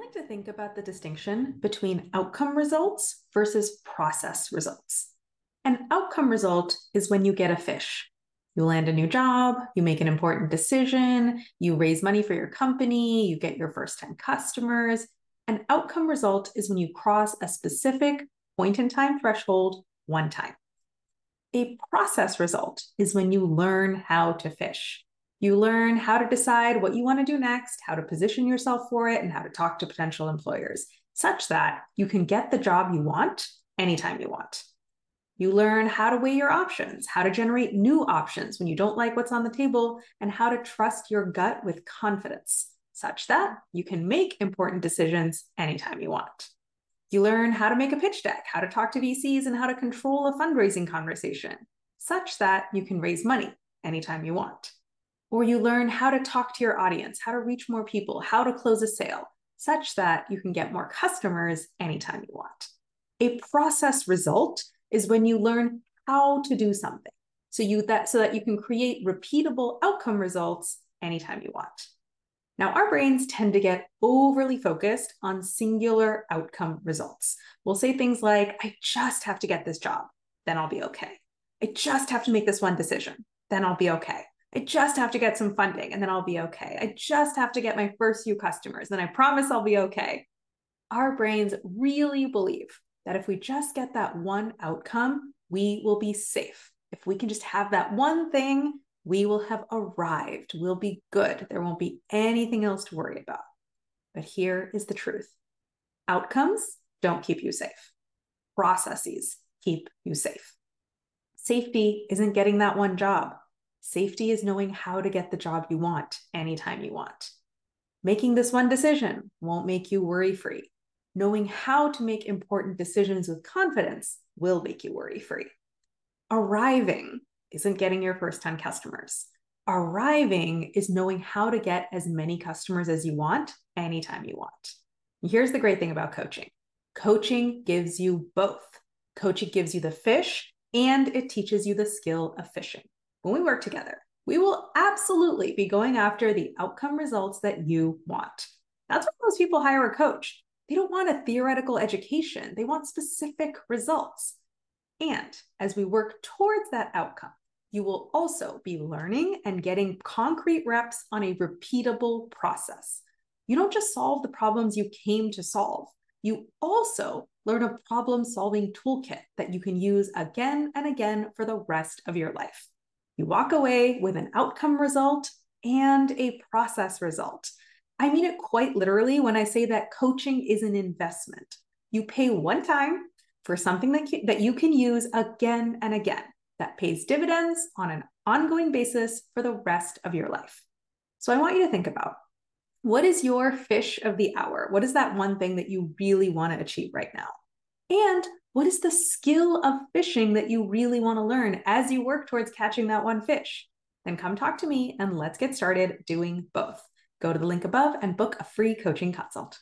like to think about the distinction between outcome results versus process results. An outcome result is when you get a fish. You land a new job, you make an important decision, you raise money for your company, you get your first 10 customers. An outcome result is when you cross a specific point in time threshold one time. A process result is when you learn how to fish. You learn how to decide what you want to do next, how to position yourself for it, and how to talk to potential employers, such that you can get the job you want anytime you want. You learn how to weigh your options, how to generate new options when you don't like what's on the table, and how to trust your gut with confidence, such that you can make important decisions anytime you want. You learn how to make a pitch deck, how to talk to VCs, and how to control a fundraising conversation, such that you can raise money anytime you want. Or you learn how to talk to your audience, how to reach more people, how to close a sale, such that you can get more customers anytime you want. A process result is when you learn how to do something so that you can create repeatable outcome results anytime you want. Now, our brains tend to get overly focused on singular outcome results. We'll say things like, I just have to get this job, then I'll be okay. I just have to make this one decision, then I'll be okay. I just have to get some funding and then I'll be okay. I just have to get my first few customers, then I promise I'll be okay. Our brains really believe that if we just get that one outcome, we will be safe. If we can just have that one thing, we will have arrived. We'll be good. There won't be anything else to worry about. But here is the truth. Outcomes don't keep you safe. Processes keep you safe. Safety isn't getting that one job. Safety is knowing how to get the job you want anytime you want. Making this one decision won't make you worry-free. Knowing how to make important decisions with confidence will make you worry-free. Arriving isn't getting your first 10 customers. Arriving is knowing how to get as many customers as you want anytime you want. Here's the great thing about coaching. Coaching gives you both. Coaching gives you the fish and it teaches you the skill of fishing. When we work together, we will absolutely be going after the outcome results that you want. That's why most people hire a coach. They don't want a theoretical education. They want specific results. And as we work towards that outcome, you will also be learning and getting concrete reps on a repeatable process. You don't just solve the problems you came to solve. You also learn a problem-solving toolkit that you can use again and again for the rest of your life. You walk away with an outcome result and a process result. I mean it quite literally when I say that coaching is an investment. You pay one time for something that you can use again and again that pays dividends on an ongoing basis for the rest of your life. So I want you to think about, what is your fish of the hour? What is that one thing that you really want to achieve right now? And what is the skill of fishing that you really want to learn as you work towards catching that one fish? Then come talk to me and let's get started doing both. Go to the link above and book a free coaching consult.